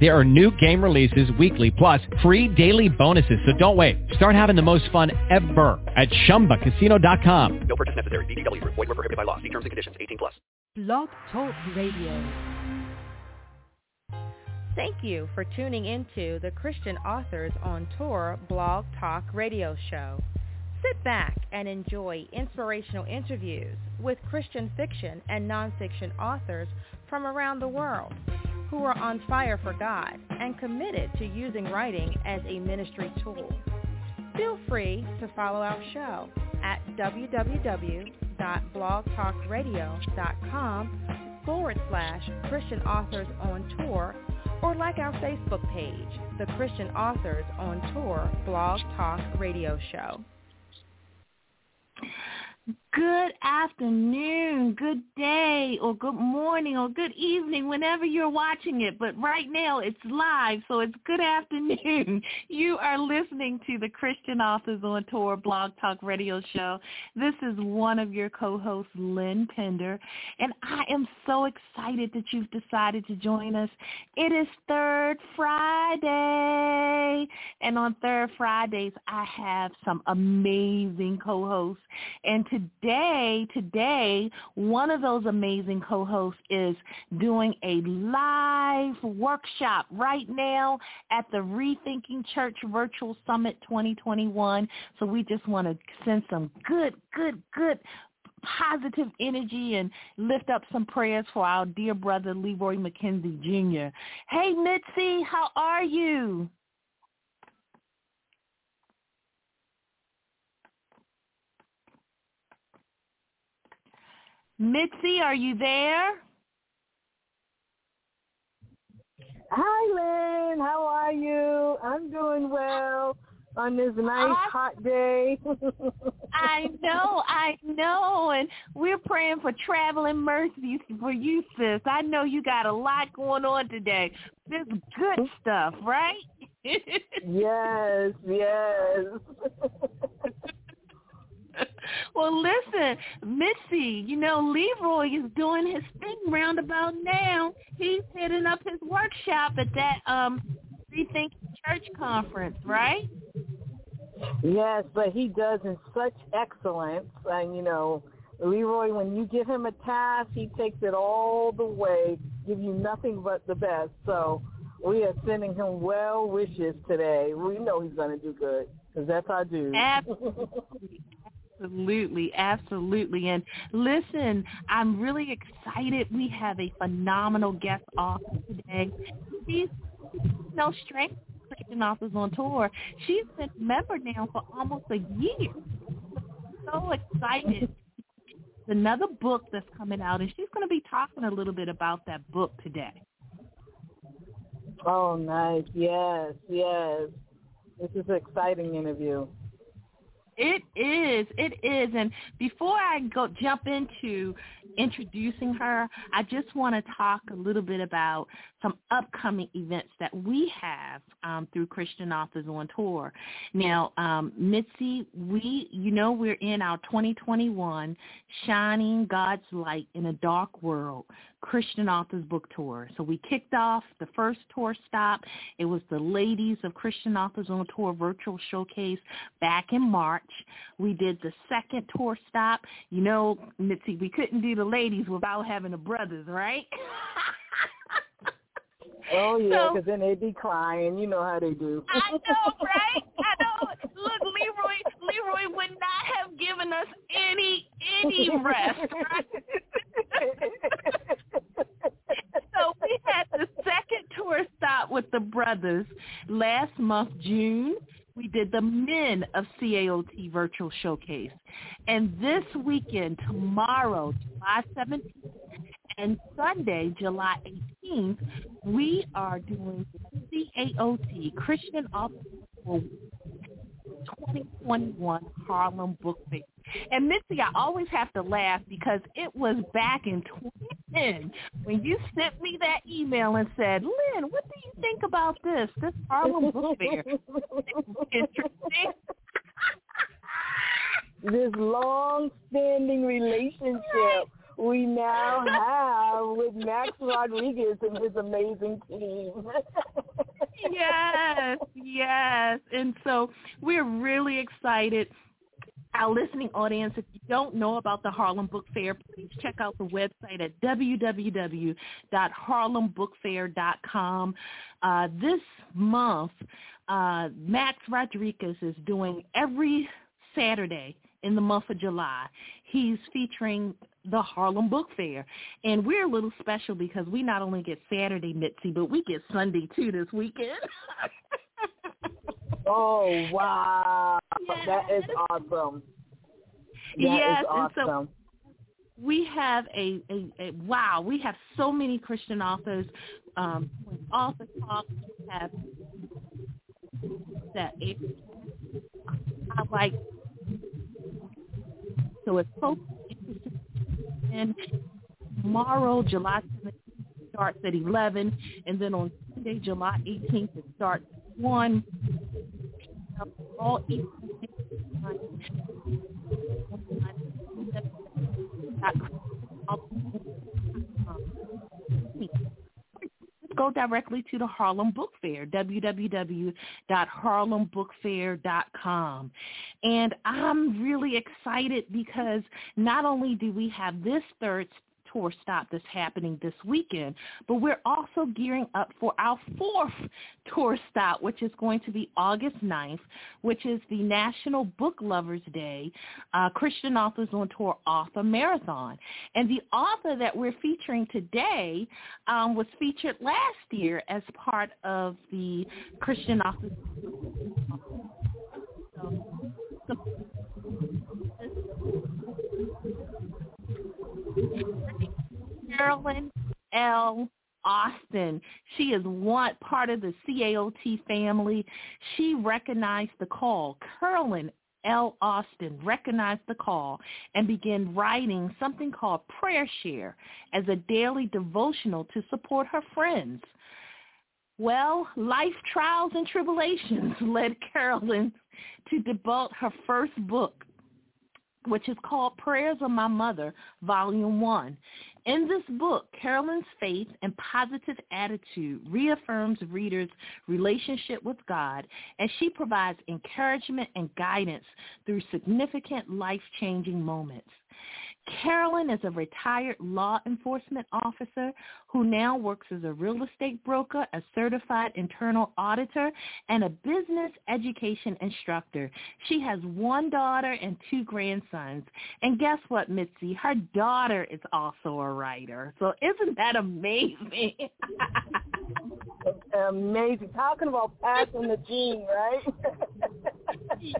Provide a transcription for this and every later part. There are new game releases weekly, plus free daily bonuses. So don't wait. Start having the most fun ever at ChumbaCasino.com. No purchase necessary. VGW Group. Void where prohibited by law. See terms and conditions. 18+. Blog Talk Radio. Thank you for tuning into the Christian Authors on Tour Blog Talk Radio Show. Sit back and enjoy inspirational interviews with Christian fiction and nonfiction authors from around the world who are on fire for God and committed to using writing as a ministry tool. Feel free to follow our show at www.blogtalkradio.com/Christian Authors on Tour, or like our Facebook page, The Christian Authors on Tour Blog Talk Radio Show. Good afternoon, good day, or good morning, or good evening, whenever you're watching it. But right now it's live, so it's good afternoon. You are listening to the Christian Authors on Tour Blog Talk Radio Show. This is one of your co-hosts, Lynn Pinder, and I am so excited that you've decided to join us. It is Third Friday, and on Third Fridays, I have some amazing co-hosts, and Today, one of those amazing co-hosts is doing a live workshop right now at the Rethinking Church Virtual Summit 2021. So we just want to send some good positive energy and lift up some prayers for our dear brother, Leroy McKenzie, Jr. Hey, Mitzi, how are you? Mitzi, are you there? Hi, Lynn. How are you? I'm doing well on this nice hot day. I know. And we're praying for traveling mercy for you, sis. I know you got a lot going on today. This is good stuff, right? Yes. Well, listen, Mitzi, you know, Leroy is doing his thing roundabout now. He's heading up his workshop at that Rethink Church conference, right? Yes, but he does in such excellence. And, you know, Leroy, when you give him a task, he takes it all the way, give you nothing but the best. So we are sending him well wishes today. We know he's going to do good because that's our dude. Absolutely. And listen, I'm really excited. We have a phenomenal guest author today. She's no strength Christian Authors on Tour. She's been a member now for almost a year. So excited. Another book that's coming out, and she's going to be talking a little bit about that book today. Oh, nice. Yes. This is an exciting interview. It is. And before I jump into introducing her, I just want to talk a little bit about some upcoming events that we have through Christian Authors on Tour. Now, Mitzi, we're in our 2021 Shining God's Light in a Dark World Christian Authors Book Tour. So we kicked off the first tour stop. It was the Ladies of Christian Authors on Tour Virtual Showcase back in March. We did the second tour stop. You know, Mitzi, we couldn't do the ladies without having the brothers, right? Oh, yeah, because then they'd be crying. You know how they do. I know, right? I know. Look, Leroy would not have given us any rest, right? So we had the second tour stop with the brothers last month, June. We did the Men of CAOT Virtual Showcase. And this weekend, tomorrow, July 17th, and Sunday, July 18th, we are doing the CAOT Christian Authors 2021 Harlem Book Fair. And Mitzi, I always have to laugh because it was back in 2010 when you sent me that email and said, Lynn, what do you think about this? This Harlem Book Fair. Interesting. This long-standing relationship we now have with Max Rodriguez and his amazing team. Yes, yes. And so we're really excited. Our listening audience, if you don't know about the Harlem Book Fair, please check out the website at www.harlembookfair.com. This month, Max Rodriguez is doing every Saturday in the month of July. He's featuring the Harlem Book Fair. And we're a little special because we not only get Saturday, Mitzi, but we get Sunday, too, this weekend. Oh, wow. Yeah. That is awesome. That is awesome. And so we have wow, we have so many Christian authors. Author talks, we have that I like. So it's so interesting. And tomorrow, July 7th, it starts at 11. And then on Sunday, July 18th, it starts at 1. All go directly to the Harlem Book Fair, www.harlembookfair.com. And I'm really excited because not only do we have this third tour stop that's happening this weekend, but we're also gearing up for our fourth tour stop, which is going to be August 9th, which is the National Book Lover's Day, Christian Authors on Tour Author Marathon. And the author that we're featuring today was featured last year as part of the Christian Authors on Tour. Carolyn L. Austin. She is one part of the CAOT family. She recognized the call. Carolyn L. Austin recognized the call and began writing something called Prayer Share as a daily devotional to support her friends. Well, life trials and tribulations led Carolyn to debut her first book, which is called Prayers of My Mother, Volume I. In this book, Carolyn's faith and positive attitude reaffirms readers' relationship with God, and she provides encouragement and guidance through significant life-changing moments. Carolyn is a retired law enforcement officer who now works as a real estate broker, a certified internal auditor, and a business education instructor. She has one daughter and two grandsons. And guess what, Mitzi? Her daughter is also a writer. So isn't that amazing? Amazing. Talking about passing the gene, right? Yes.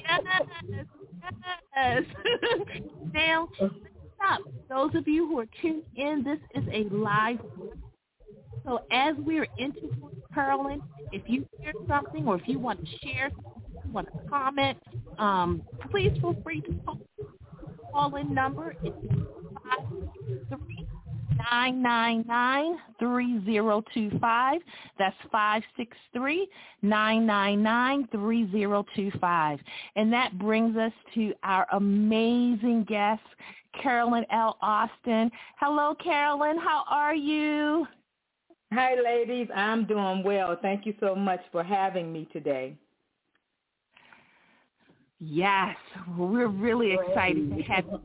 Yes. Now, stop. Those of you who are tuned in, this is a live. So as we're interviewing Carolyn, if you hear something or if you want to share, want to comment, please feel free to call in number. It's 563-999-3025. That's 563-999-3025. And that brings us to our amazing guest, Carolyn L. Austin. Hello, Carolyn. How are you? Hi, ladies. I'm doing well. Thank you so much for having me today. Yes. We're really excited to have you.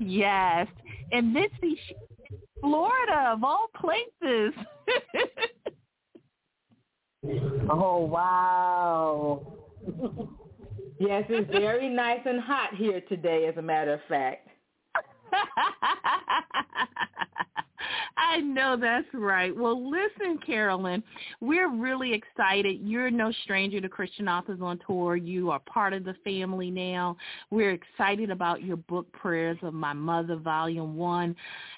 Yes. And Mitzi, Florida, of all places. Oh, wow. Yes, it's very nice and hot here today, as a matter of fact. I know that's right. Well, listen, Carolyn, we're really excited. You're no stranger to Christian Authors on Tour. You are part of the family now. We're excited about your book, Prayers of My Mother, Volume 1.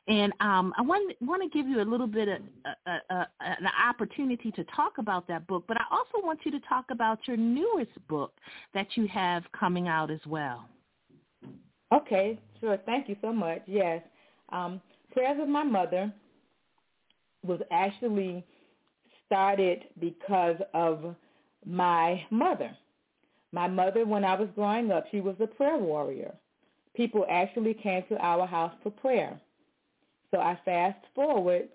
And I want to give you a little bit of an opportunity to talk about that book, but I also want you to talk about your newest book that you have coming out as well. Okay, sure. Thank you so much. Yes. Prayers of My Mother was actually started because of my mother. My mother, when I was growing up, she was a prayer warrior. People actually came to our house for prayer. So I fast forward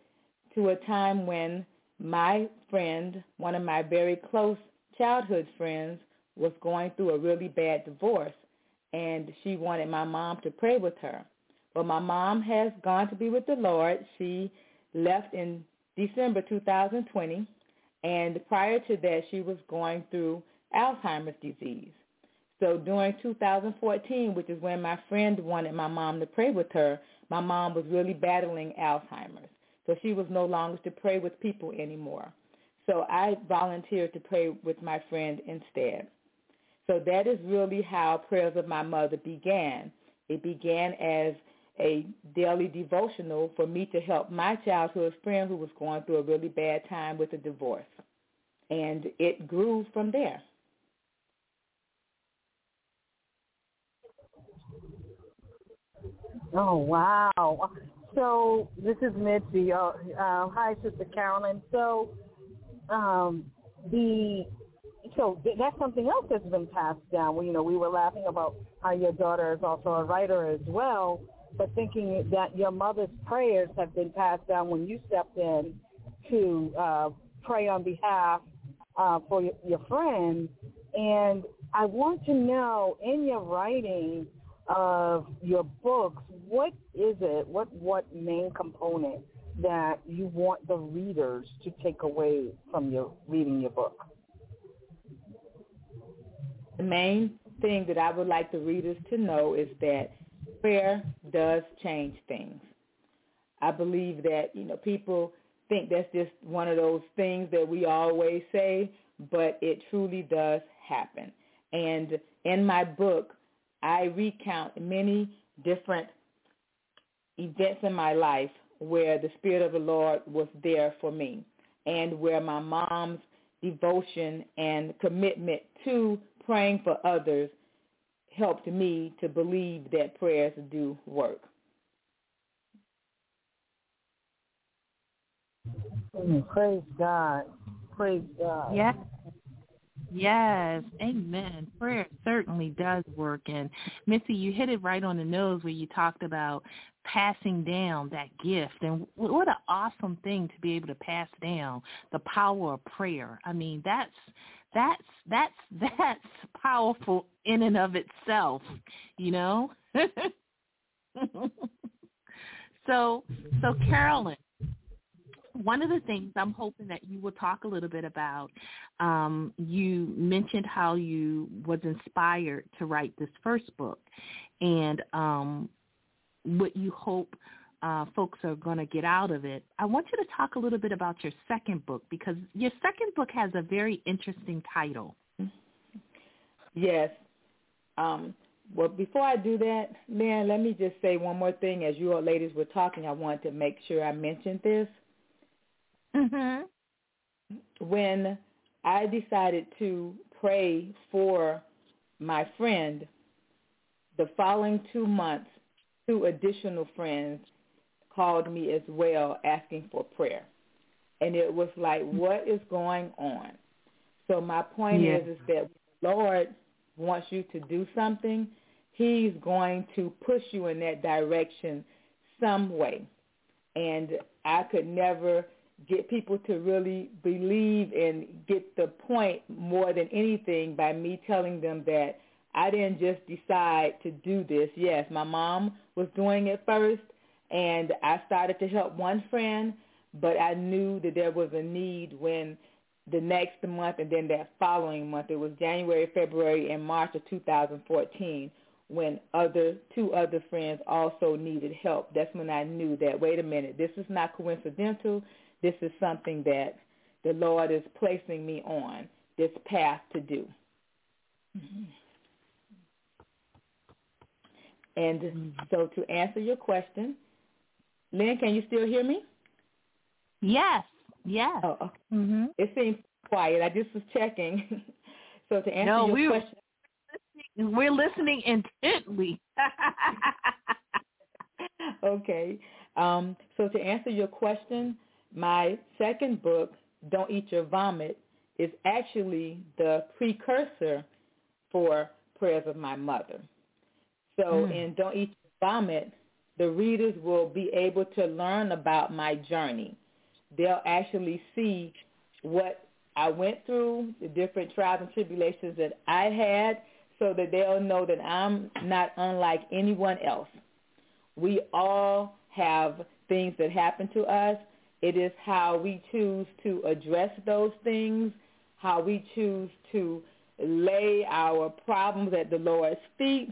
to a time when my friend, one of my very close childhood friends, was going through a really bad divorce, and she wanted my mom to pray with her. Well, my mom has gone to be with the Lord. She left in December 2020, and prior to that, she was going through Alzheimer's disease. So during 2014, which is when my friend wanted my mom to pray with her, my mom was really battling Alzheimer's. So she was no longer to pray with people anymore. So I volunteered to pray with my friend instead. So that is really how Prayers of My Mother began. It began as a daily devotional for me to help my childhood friend who was going through a really bad time with a divorce. And it grew from there. Oh, wow. So this is Mitzi. Hi, Sister Carolyn. So that's something else that's been passed down. Well, you know, we were laughing about how your daughter is also a writer as well, but thinking that your mother's prayers have been passed down when you stepped in to pray on behalf for your friend. And I want to know, in your writing of your books, what is it, what main component that you want the readers to take away from your reading your book? The main thing that I would like the readers to know is that prayer does change things. I believe that, you know, people think that's just one of those things that we always say, but it truly does happen. And in my book, I recount many different events in my life where the Spirit of the Lord was there for me and where my mom's devotion and commitment to praying for others helped me to believe that prayers do work. Praise God. Praise God. Yes. Yes. Amen. Prayer certainly does work. And, Mitzi, you hit it right on the nose where you talked about passing down that gift. And what an awesome thing to be able to pass down the power of prayer. I mean, that's powerful in and of itself, you know? So Carolyn, one of the things I'm hoping that you will talk a little bit about, you mentioned how you was inspired to write this first book and what you hope folks are going to get out of it. I want you to talk a little bit about your second book, because your second book has a very interesting title. Yes. Well, before I do that, Lynn, let me just say one more thing. As you all ladies were talking, I wanted to make sure I mentioned this. Mm-hmm. When I decided to pray for my friend, the following 2 months, 2 additional friends called me as well asking for prayer. And it was like, what is going on? So my point is that the Lord wants you to do something. He's going to push you in that direction some way. And I could never get people to really believe and get the point more than anything by me telling them that I didn't just decide to do this. Yes, my mom was doing it first, and I started to help one friend, but I knew that there was a need when the next month and then that following month. It was January, February, and March of 2014 when two other friends also needed help. That's when I knew that, wait a minute, this is not coincidental. This is something that the Lord is placing me on this path to do. And so to answer your question, Lynn, can you still hear me? Yes, yes. Oh, okay. Mm-hmm. It seems quiet. I just was checking. So to answer your question. We're listening intently. Okay. So to answer your question, my second book, Don't Eat Your Vomit, is actually the precursor for Prayers of My Mother. So in Don't Eat Your Vomit, the readers will be able to learn about my journey. They'll actually see what I went through, the different trials and tribulations that I had, so that they'll know that I'm not unlike anyone else. We all have things that happen to us. It is how we choose to address those things, how we choose to lay our problems at the Lord's feet,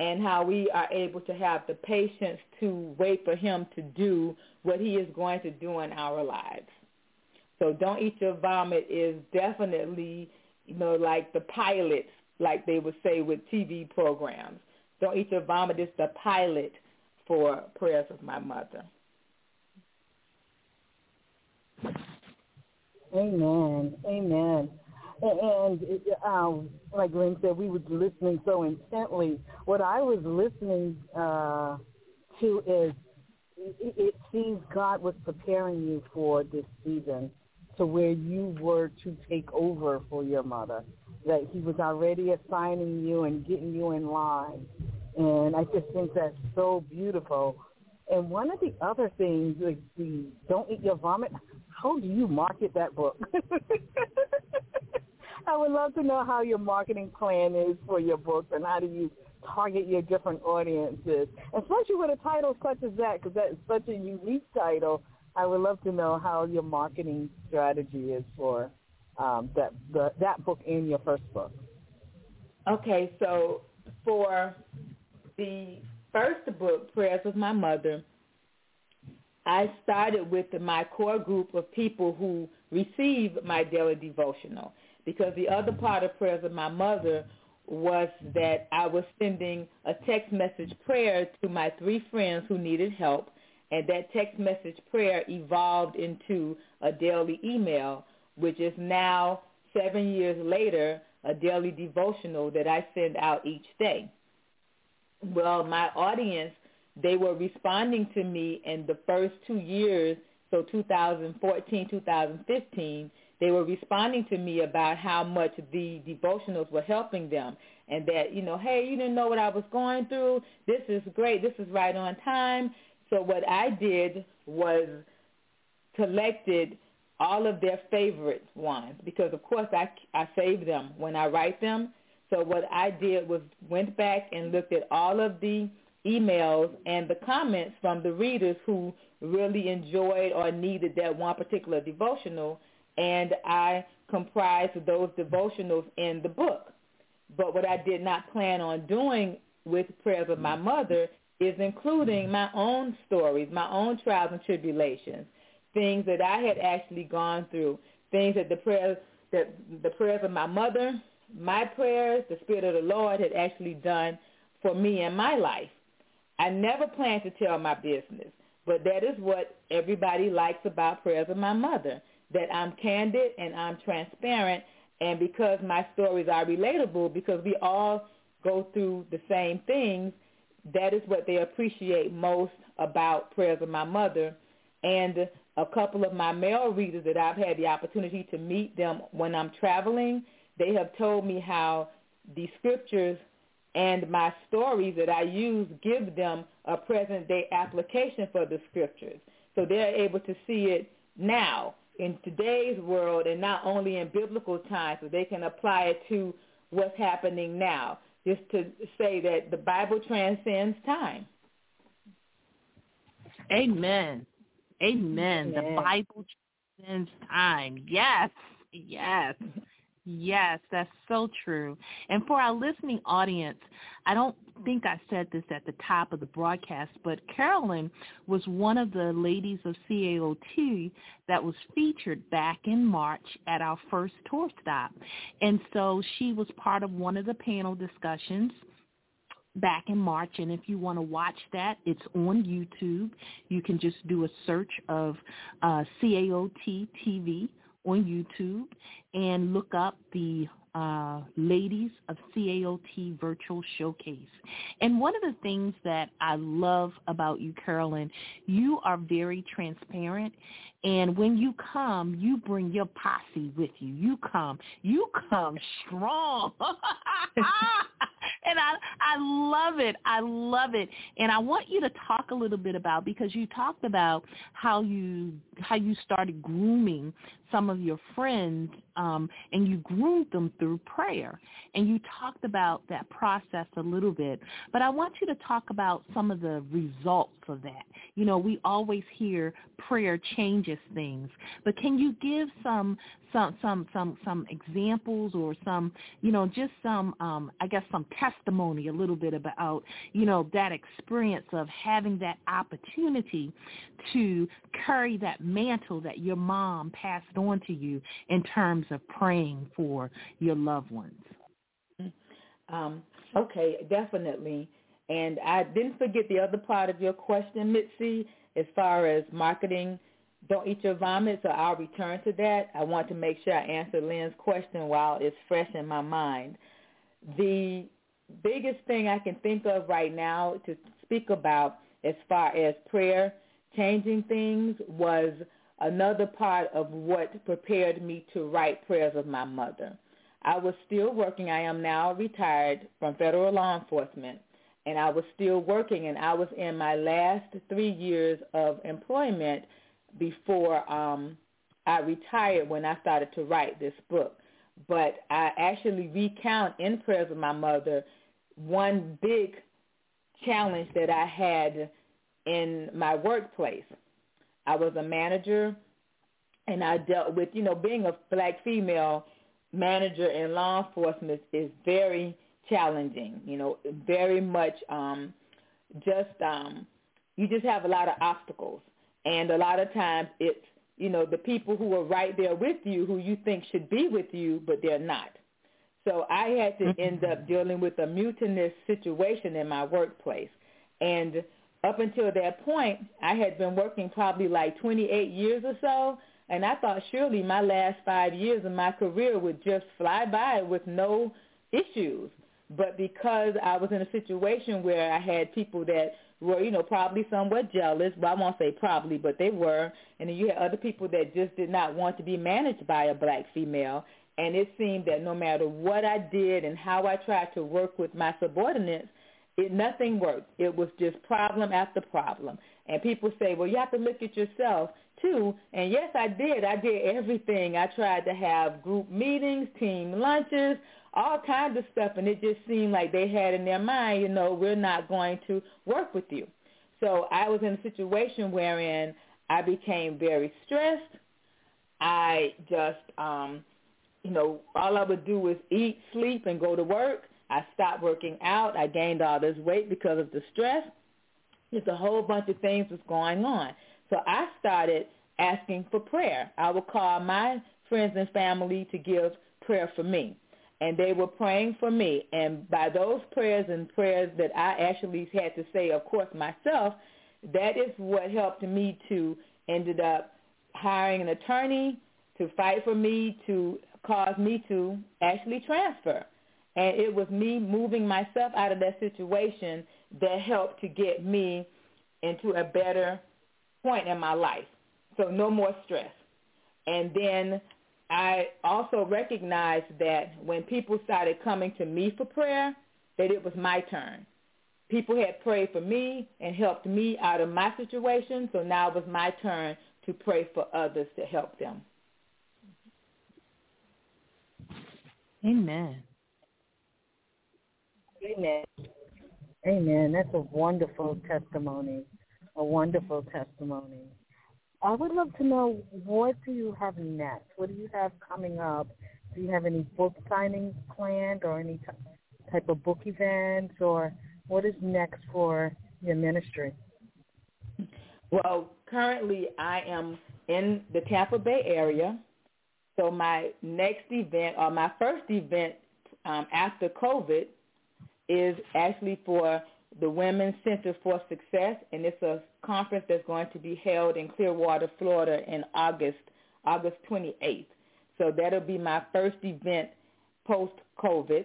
and how we are able to have the patience to wait for him to do what he is going to do in our lives. So Don't Eat Your Vomit is definitely, you know, like the pilot, like they would say with TV programs. Don't Eat Your Vomit is the pilot for Prayers of My Mother. Amen. Amen. And like Lynn said, we were listening so intently. What I was listening to is it seems God was preparing you for this season to where you were to take over for your mother, that he was already assigning you and getting you in line. And I just think that's so beautiful. And one of the other things, like the Don't Eat Your Vomit, how do you market that book? I would love to know how your marketing plan is for your books and how do you target your different audiences, especially with a title such as that, because that is such a unique title. I would love to know how your marketing strategy is for that book and your first book. Okay, so for the first book, Prayers with My Mother, I started with my core group of people who receive my daily devotional, because the other part of Prayers of My Mother was that I was sending a text message prayer to my three friends who needed help, and that text message prayer evolved into a daily email, which is now 7 years later a daily devotional that I send out each day. Well, my audience, they were responding to me in the first 2 years, so 2014, 2015, they were responding to me about how much the devotionals were helping them, and that, you know, hey, you didn't know what I was going through. This is great. This is right on time. So what I did was collected all of their favorite ones, because, of course, I save them when I write them. So what I did was went back and looked at all of the emails and the comments from the readers who really enjoyed or needed that one particular devotional, and I comprised those devotionals in the book. But what I did not plan on doing with Prayers of My Mother is including my own stories, my own trials and tribulations, things that I had actually gone through, things that the prayers of my mother, my prayers, the Spirit of the Lord had actually done for me in my life. I never planned to tell my business, but that is what everybody likes about Prayers of My Mother, that I'm candid and I'm transparent, and because my stories are relatable, because we all go through the same things, that is what they appreciate most about Prayers of My Mother. And a couple of my male readers that I've had the opportunity to meet them when I'm traveling, they have told me how the scriptures and my stories that I use give them a present-day application for the scriptures. So they're able to see it now in today's world and not only in biblical times, so they can apply it to what's happening now, just to say that the Bible transcends time. Amen. Amen. Yes. The Bible transcends time. Yes. Yes. Yes, that's so true. And for our listening audience, I don't think I said this at the top of the broadcast, but Carolyn was one of the ladies of CAOT that was featured back in March at our first tour stop. And so she was part of one of the panel discussions back in March, and if you want to watch that, it's on YouTube. You can just do a search of CAOT TV on YouTube and look up the ladies of CAOT Virtual Showcase. And one of the things that I love about you, Carolyn, you are very transparent. And when you come, you bring your posse with you. You come strong. And I love it. I love it. And I want you to talk a little bit about, because you talked about how you started grooming some of your friends, and you groomed them through prayer. And you talked about that process a little bit. But I want you to talk about some of the results of that. You know, we always hear prayer changes things. But can you give some examples or some, you know, just some, I guess some testimony a little bit about, you know, that experience of having that opportunity to carry that mantle that your mom passed on to you in terms of praying for your loved ones? Okay, definitely. And I didn't forget the other part of your question, Mitzi, as far as marketing Don't Eat Your Vomit, so I'll return to that. I want to make sure I answer Lynn's question while it's fresh in my mind. The biggest thing I can think of right now to speak about as far as prayer changing things was another part of what prepared me to write Prayers of My Mother. I was still working. I am now retired from federal law enforcement, and I was still working, and I was in my last 3 years of employment before I retired when I started to write this book. But I actually recount in Prayers of My Mother one big challenge that I had in my workplace. I was a manager, and I dealt with, you know, being a black female manager in law enforcement is very challenging, you know, very much you just have a lot of obstacles. And a lot of times it's, you know, the people who are right there with you, who you think should be with you, but they're not. So I had to end up dealing with a mutinous situation in my workplace. And up until that point, I had been working probably like 28 years or so, and I thought surely my last 5 years of my career would just fly by with no issues. But because I was in a situation where I had people that were, you know, probably somewhat jealous. Well, I won't say probably, but they were. And then you had other people that just did not want to be managed by a black female. And it seemed that no matter what I did and how I tried to work with my subordinates, nothing worked. It was just problem after problem. And people say, well, you have to look at yourself, too. And yes, I did. I did everything. I tried to have group meetings, team lunches, all kinds of stuff, and it just seemed like they had in their mind, you know, we're not going to work with you. So I was in a situation wherein I became very stressed. I just, you know, all I would do was eat, sleep, and go to work. I stopped working out. I gained all this weight because of the stress. Just a whole bunch of things was going on. So I started asking for prayer. I would call my friends and family to give prayer for me. And they were praying for me. And by those prayers and prayers that I actually had to say, of course, myself, that is what helped me to ended up hiring an attorney to fight for me, to cause me to actually transfer. And it was me moving myself out of that situation that helped to get me into a better point in my life. So no more stress. And then I also recognized that when people started coming to me for prayer, that it was my turn. People had prayed for me and helped me out of my situation, so now it was my turn to pray for others to help them. Amen. Amen. Amen. That's a wonderful testimony, a wonderful testimony. I would love to know, what do you have next? What do you have coming up? Do you have any book signings planned or any type of book events, or what is next for your ministry? Well, currently I am in the Tampa Bay area, so my next event, or my first event after COVID, is actually for the Women's Center for Success, and it's a conference that's going to be held in Clearwater, Florida in August 28th. So that'll be my first event post-COVID,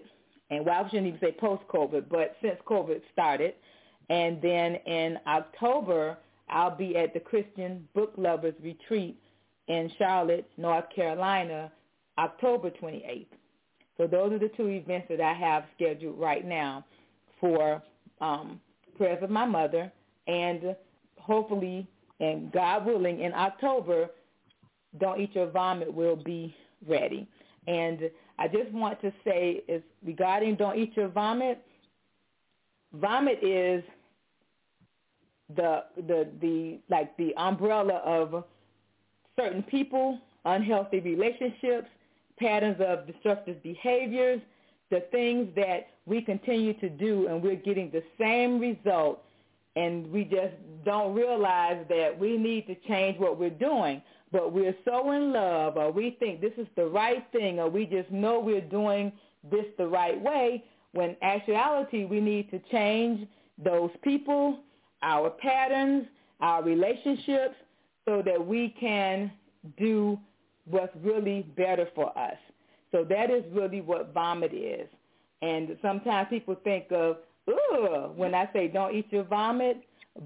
and well, I shouldn't even say post-COVID, but since COVID started. And then in October, I'll be at the Christian Book Lovers Retreat in Charlotte, North Carolina, October 28th. So those are the two events that I have scheduled right now for Prayers of My Mother, and hopefully, and God willing, in October, Don't Eat Your Vomit will be ready. And I just want to say is regarding Don't Eat Your Vomit, vomit is the umbrella of certain people, unhealthy relationships, patterns of destructive behaviors, the things that we continue to do, and we're getting the same result, and we just don't realize that we need to change what we're doing. But we're so in love, or we think this is the right thing, or we just know we're doing this the right way, when in actuality we need to change those people, our patterns, our relationships, so that we can do what's really better for us. So that is really what vomit is. And sometimes people think of, ooh, when I say don't eat your vomit,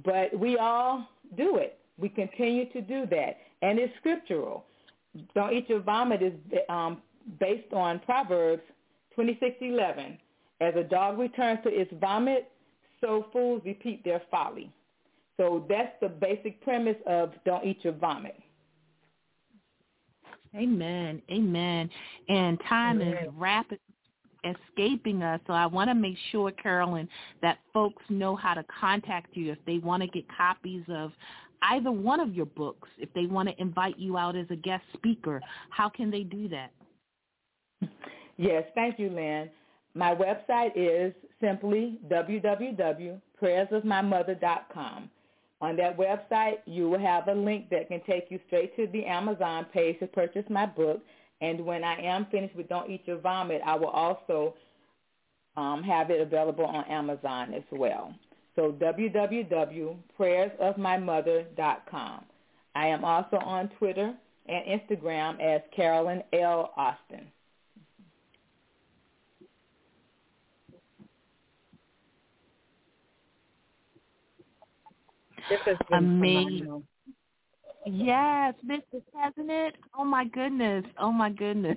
but we all do it. We continue to do that. And it's scriptural. Don't eat your vomit is based on Proverbs 26:11. As a dog returns to its vomit, so fools repeat their folly. So that's the basic premise of don't eat your vomit. Amen. Amen. And time is rapid escaping us, so I want to make sure, Carolyn, that folks know how to contact you if they want to get copies of either one of your books, if they want to invite you out as a guest speaker. How can they do that? Yes, thank you, Lynn. My website is simply www.prayersofmymother.com. On that website, you will have a link that can take you straight to the Amazon page to purchase my book. And when I am finished with Don't Eat Your Vomit, I will also have it available on Amazon as well. So www.prayersofmymother.com. I am also on Twitter and Instagram as Carolyn L. Austin. This has been amazing. Yes, Mrs. Hasn't it? Oh, my goodness. Oh, my goodness.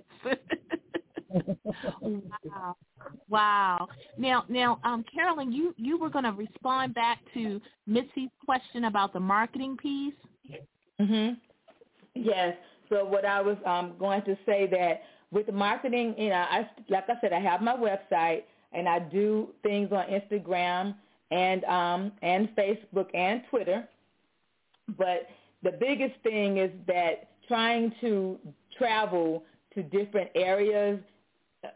Wow. Wow. Now, Carolyn, you were going to respond back to Mitzi's question about the marketing piece. Mm-hmm. Yes. So what I was going to say that with marketing, you know, like I said, I have my website, and I do things on Instagram and Facebook and Twitter. But the biggest thing is that trying to travel to different areas,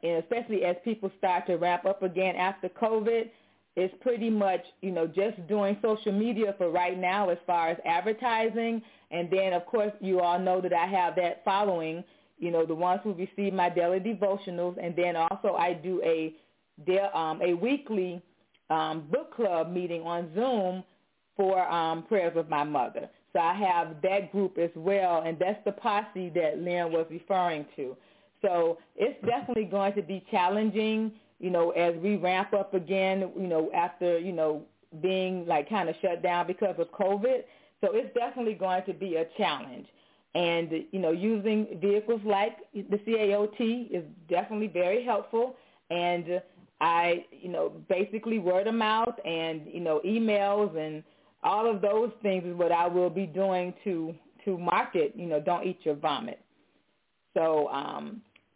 and especially as people start to wrap up again after COVID, is pretty much, you know, just doing social media for right now as far as advertising. And then, of course, you all know that I have that following, you know, the ones who receive my daily devotionals. And then also I do a weekly book club meeting on Zoom for Prayers of My Mother. So I have that group as well, and that's the posse that Lynn was referring to. So it's definitely going to be challenging, you know, as we ramp up again, you know, after, you know, being like kind of shut down because of COVID. So it's definitely going to be a challenge. And, you know, using vehicles like the CAOT is definitely very helpful. And I, you know, basically word of mouth and, you know, emails and all of those things is what I will be doing to market, you know, Don't Eat Your Vomit. So,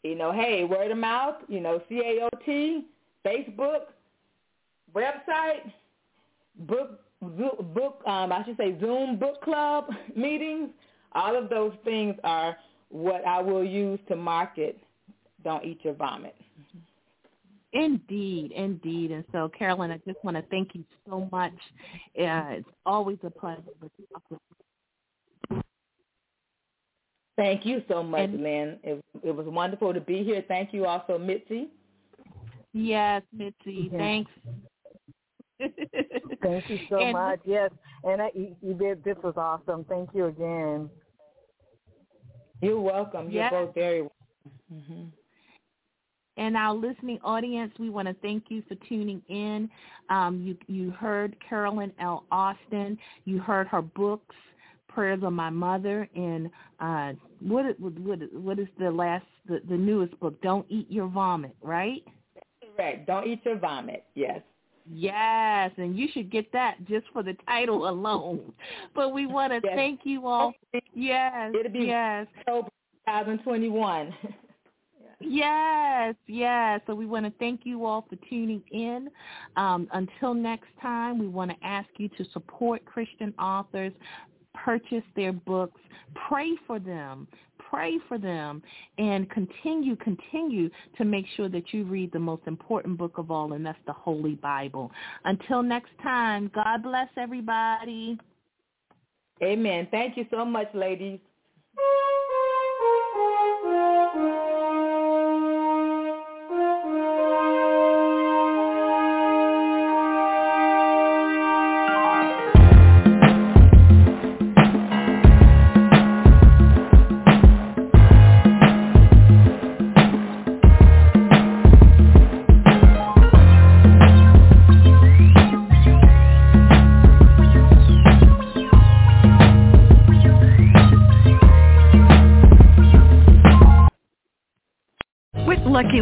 you know, hey, word of mouth, you know, CAOT, Facebook, website, Zoom book club meetings. All of those things are what I will use to market Don't Eat Your Vomit. Indeed, indeed. And so, Carolyn, I just want to thank you so much. It's always a pleasure to talk with you. Thank you so much, Lynn. It was wonderful to be here. Thank you also, Mitzi. Yes, Mitzi. Yeah. Thanks. Thank you so much. Yes, and you did. This was awesome. Thank you again. You're welcome. Yes. You're both very welcome. Mm-hmm. And our listening audience, we want to thank you for tuning in. You heard Carolyn L. Austin. You heard her books, Prayers of My Mother, and what is the newest book? Don't Eat Your Vomit, right? Correct. Don't Eat Your Vomit. Yes. Yes, and you should get that just for the title alone. But we want to thank you all. Yes. It'll be October 2021. Yes, yes. So we want to thank you all for tuning in. Until next time, we want to ask you to support Christian authors, purchase their books, pray for them, and continue to make sure that you read the most important book of all, and that's the Holy Bible. Until next time, God bless everybody. Amen. Thank you so much, ladies.